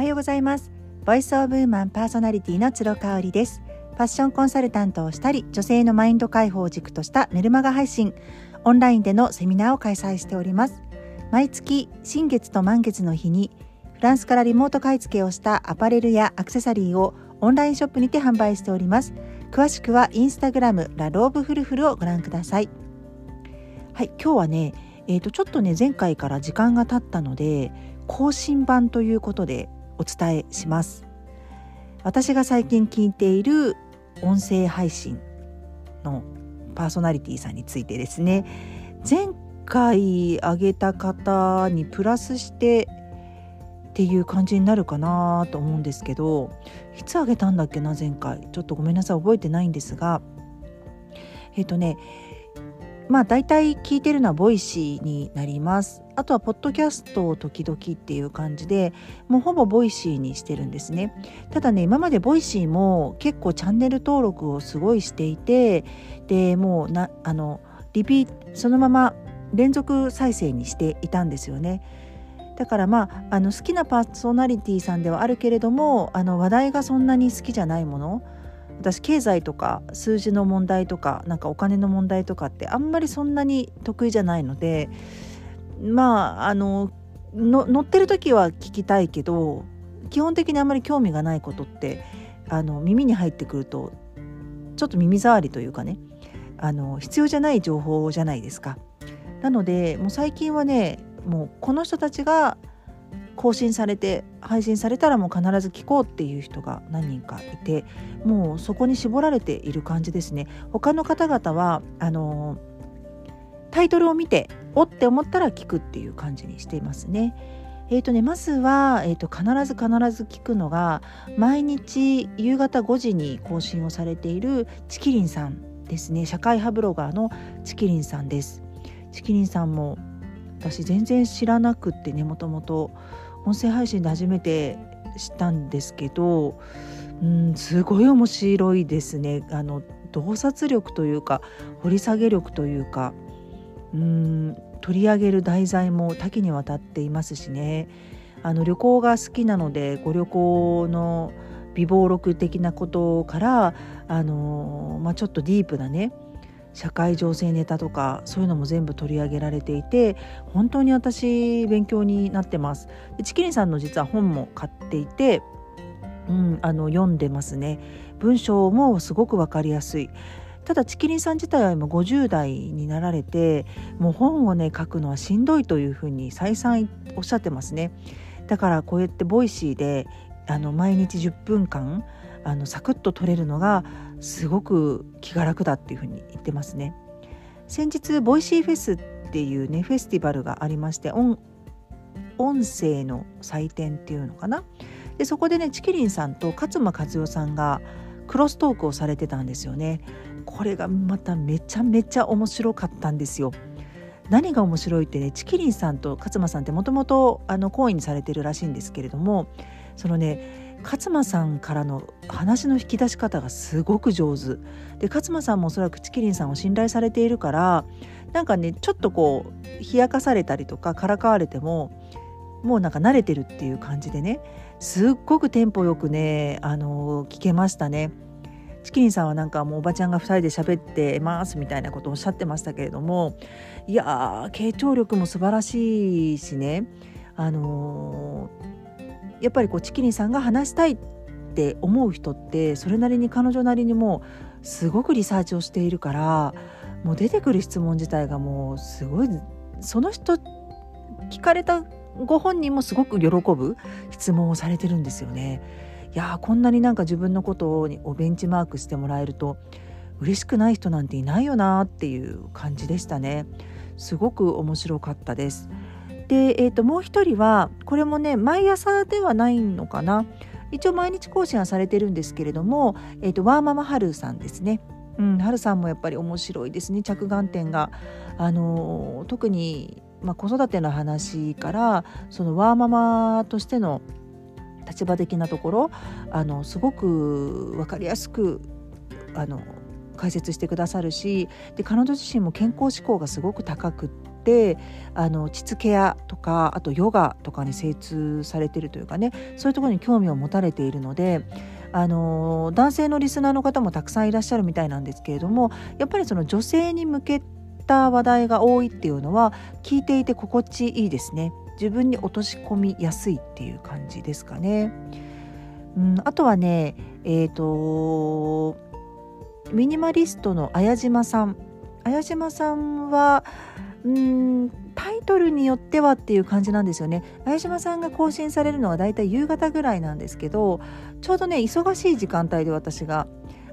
はようございます。ボイスオブウーマンパーソナリティのつろかおりです。ファッションコンサルタントをしたり、女性のマインド解放を軸としたメルマガ配信、オンラインでのセミナーを開催しております。毎月新月と満月の日にフランスからリモート買い付けをしたアパレルやアクセサリーをオンラインショップにて販売しております。詳しくはインスタグラムラローブフルフルをご覧ください。はい、今日はね、ちょっとね前回から時間が経ったので更新版ということでお伝えします。私が最近聞いている音声配信のパーソナリティさんについてですね、前回上げた方にプラスしてっていう感じになるかなと思うんですけど、いつあげたんだっけな、前回ちょっとごめんなさい覚えてないんですが、まあ大体聞いてるのはボイシーになります。あとはポッドキャストを時々っていう感じで、もうほぼボイシーにしてるんですね。ただね、今までボイシーも結構チャンネル登録をすごいしていて、でもうなリピートそのまま連続再生にしていたんですよね。だからまあ、好きなパーソナリティさんではあるけれども、話題がそんなに好きじゃないもの、私経済とか数字の問題とか、なんかお金の問題とかってあんまりそんなに得意じゃないので、まあ乗ってる時は聞きたいけど、基本的にあんまり興味がないことって耳に入ってくるとちょっと耳障りというかね、必要じゃない情報じゃないですか。なのでもう最近はね、もうこの人たちが更新されて配信されたらもう必ず聞こうっていう人が何人かいて、もうそこに絞られている感じですね。他の方々はタイトルを見ておって思ったら聞くっていう感じにしていますね。まずは、必ず聞くのが、毎日夕方5時に更新をされているチキリンさんですね。社会派ブロガーのチキリンさんです。チキリンさんも私全然知らなくってね、もともと音声配信で初めて知ったんですけど、すごい面白いですね。洞察力というか掘り下げ力というか、取り上げる題材も多岐にわたっていますしね。旅行が好きなので、ご旅行の微暴録的なことからちょっとディープなね社会情勢ネタとか、そういうのも全部取り上げられていて、本当に私勉強になってます。でチキリンさんの実は本も買っていて、読んでますね。文章もすごくわかりやすい。ただチキリンさん自体は今50代になられて、もう本をね書くのはしんどいというふうに再三おっしゃってますね。だからこうやってボイシーで毎日10分間サクッと取れるのがすごく気が楽だっていうふうに言ってますね。先日ボイシーフェスっていうねフェスティバルがありまして、音声の祭典っていうのかな。でそこでねチキリンさんと勝間和代さんがクロストークをされてたんですよね。これがまためちゃめちゃ面白かったんですよ。何が面白いってね、チキリンさんと勝間さんってもともと講演にされてるらしいんですけれども、そのね勝間さんからの話の引き出し方がすごく上手で、勝間さんもおそらくチキリンさんを信頼されているから、なんかねちょっとこう冷やかされたりとかからかわれても、もうなんか慣れてるっていう感じでね、すっごくテンポよくね聞けましたね。チキリンさんはなんかもうおばちゃんが2人で喋ってますみたいなことをおっしゃってましたけれども、いやー傾聴力も素晴らしいしね、やっぱりこうチキリンさんが話したいって思う人って、それなりに彼女なりにもうすごくリサーチをしているから、もう出てくる質問自体がもうすごい、その人聞かれたご本人もすごく喜ぶ質問をされてるんですよね。いやーこんなになんか自分のことをベンチマークしてもらえると嬉しくない人なんていないよなっていう感じでしたね。すごく面白かったです。でもう一人はこれもね毎朝ではないのかな、一応毎日更新はされてるんですけれども、ワーママハルさんですね。ハルさんもやっぱり面白いですね。着眼点が特に、子育ての話から、そのワーママとしての立場的なところすごく分かりやすく解説してくださるし、で彼女自身も健康志向がすごく高くってって膣ケアとかあとヨガとかに精通されてるというかね、そういうところに興味を持たれているので男性のリスナーの方もたくさんいらっしゃるみたいなんですけれども、やっぱりその女性に向けた話題が多いっていうのは聞いていて心地いいですね。自分に落とし込みやすいっていう感じですかね。あとはねミニマリストの綾島さんはタイトルによってはっていう感じなんですよね。綾島さんが更新されるのはだいたい夕方ぐらいなんですけど、ちょうどね忙しい時間帯で私が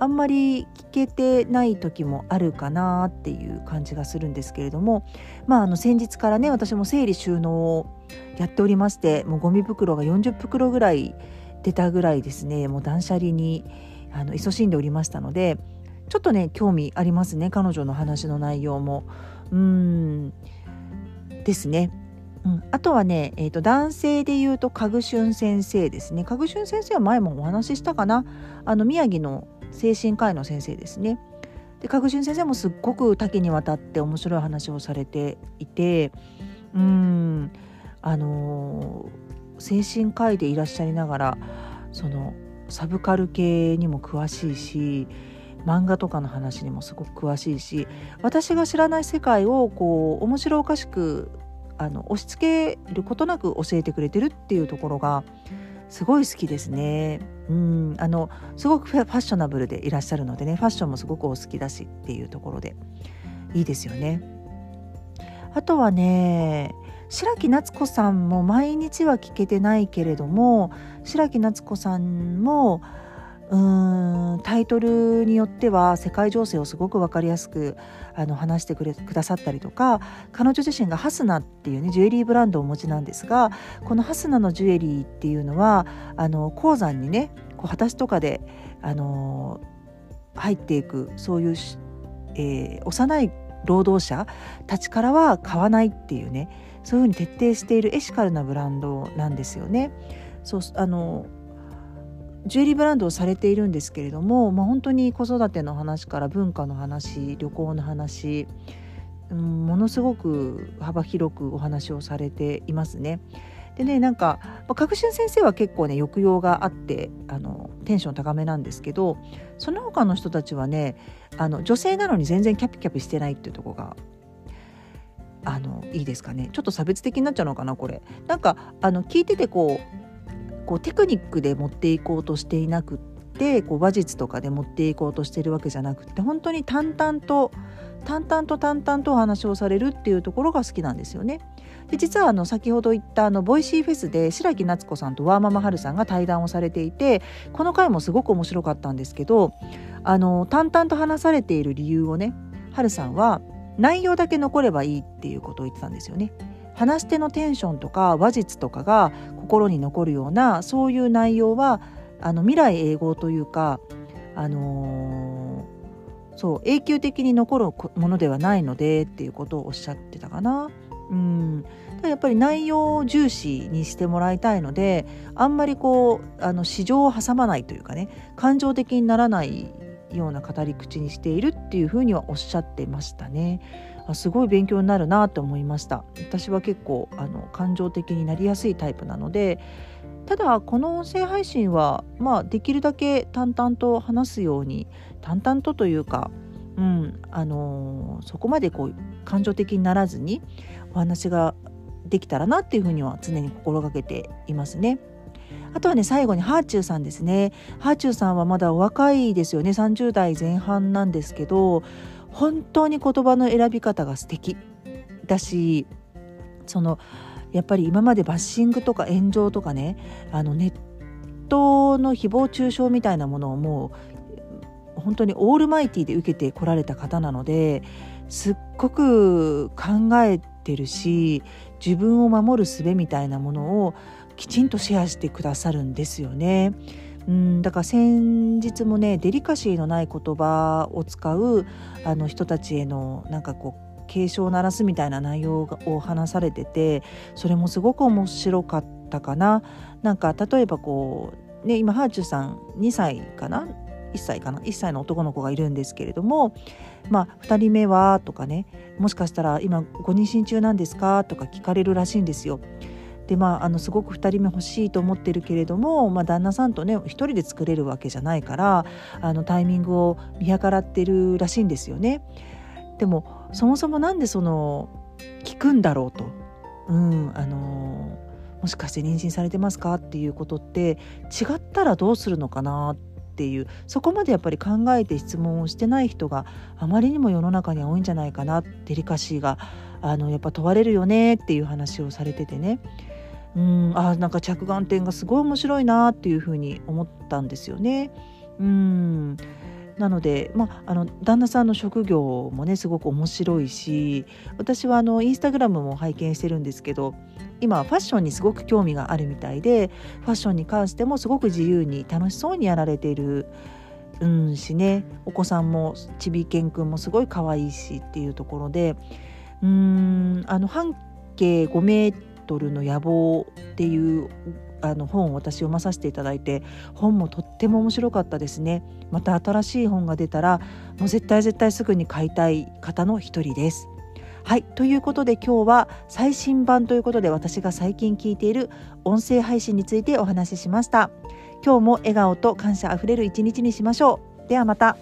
あんまり聞けてない時もあるかなっていう感じがするんですけれども、先日からね私も整理収納をやっておりまして、もうゴミ袋が40袋ぐらい出たぐらいですね。もう断捨離に勤しんでおりましたので、ちょっとね興味ありますね、彼女の話の内容もですね。あとはね、男性でいうとカグシュン先生ですね。カグシュン先生は前もお話ししたかな、宮城の精神科医の先生ですね。でカグシュン先生もすっごく多岐にわたって面白い話をされていて、精神科医でいらっしゃりながらそのサブカル系にも詳しいし、漫画とかの話にもすごく詳しいし、私が知らない世界をこう面白おかしく押し付けることなく教えてくれてるっていうところがすごい好きですね。すごくファッショナブルでいらっしゃるのでね、ファッションもすごくお好きだしっていうところでいいですよね。あとはね白木夏子さんも毎日は聞けてないけれども、白木夏子さんもタイトルによっては世界情勢をすごく分かりやすく話してくださったりとか、彼女自身がハスナっていうねジュエリーブランドをお持ちなんですが、このハスナのジュエリーっていうのは鉱山にねこう果たしとかで入っていくそういう、幼い労働者たちからは買わないっていうね、そういうふうに徹底しているエシカルなブランドなんですよね。そうジュエリーブランドをされているんですけれども、本当に子育ての話から文化の話、旅行の話、ものすごく幅広くお話をされていますね。でね、なんか角春先生は結構ね抑揚があってテンション高めなんですけど、その他の人たちはね女性なのに全然キャピキャピしてないっていうところがいいですかね。ちょっと差別的になっちゃうのかなこれ。なんか聞いててこうテクニックで持っていこうとしていなくって、こう話術とかで持っていこうとしてるわけじゃなくて、本当に淡々とお話をされるっていうところが好きなんですよね。で実は先ほど言ったボイシーフェスで白木夏子さんとワーママハルさんが対談をされていて、この回もすごく面白かったんですけど、淡々と話されている理由をね、ハルさんは内容だけ残ればいいっていうことを言ってたんですよね。話し手のテンションとか話術とかが心に残るようなそういう内容は未来永劫というか、そう永久的に残るものではないのでっていうことをおっしゃってたかな。やっぱり内容を重視にしてもらいたいので、あんまり市場を挟まないというかね、感情的にならないような語り口にしているっていうふうにはおっしゃってましたね。すごい勉強になるなと思いました。私は結構感情的になりやすいタイプなので、ただこの音声配信は、できるだけ淡々と話すように、淡々とというか、そこまで感情的にならずにお話ができたらなっていうふうには常に心がけていますね。あとはね最後にハーチューさんですね。ハーチューさんはまだお若いですよね。30代前半なんですけど、本当に言葉の選び方が素敵だし、やっぱり今までバッシングとか炎上とかね、ネットの誹謗中傷みたいなものをもう本当にオールマイティで受けてこられた方なので、すっごく考えてるし、自分を守る術みたいなものをきちんとシェアしてくださるんですよね。だから先日もねデリカシーのない言葉を使う人たちへのなんか警鐘を鳴らすみたいな内容を話されてて、それもすごく面白かったかな。なんか例えば今ハーチューさん2歳かな1歳かな、1歳の男の子がいるんですけれども、まあ、2人目はとかね、もしかしたら今ご妊娠中なんですかとか聞かれるらしいんですよ。で、まあ、すごく2人目欲しいと思ってるけれども、まあ、旦那さんとね1人で作れるわけじゃないから、タイミングを見計らってるらしいんですよね。でもそもそもなんで聞くんだろうと、もしかして妊娠されてますかっていうことって違ったらどうするのかなっていう、そこまでやっぱり考えて質問をしてない人があまりにも世の中には多いんじゃないかな。デリカシーがやっぱ問われるよねっていう話をされててね、なんか着眼点がすごい面白いなっていうふうに思ったんですよね。なので、まあ、旦那さんの職業もねすごく面白いし、私はインスタグラムも拝見してるんですけど、今ファッションにすごく興味があるみたいで、ファッションに関してもすごく自由に楽しそうにやられている、しね、お子さんもちびけんくんもすごい可愛いしっていうところで、半径5メートルの野望っていう本を私読まさせていただいて、本もとっても面白かったですね。また新しい本が出たらもう絶対すぐに買いたい方の一人です。はい、ということで今日は最新版ということで、私が最近聞いている音声配信についてお話ししました。今日も笑顔と感謝あふれる一日にしましょう。ではまた。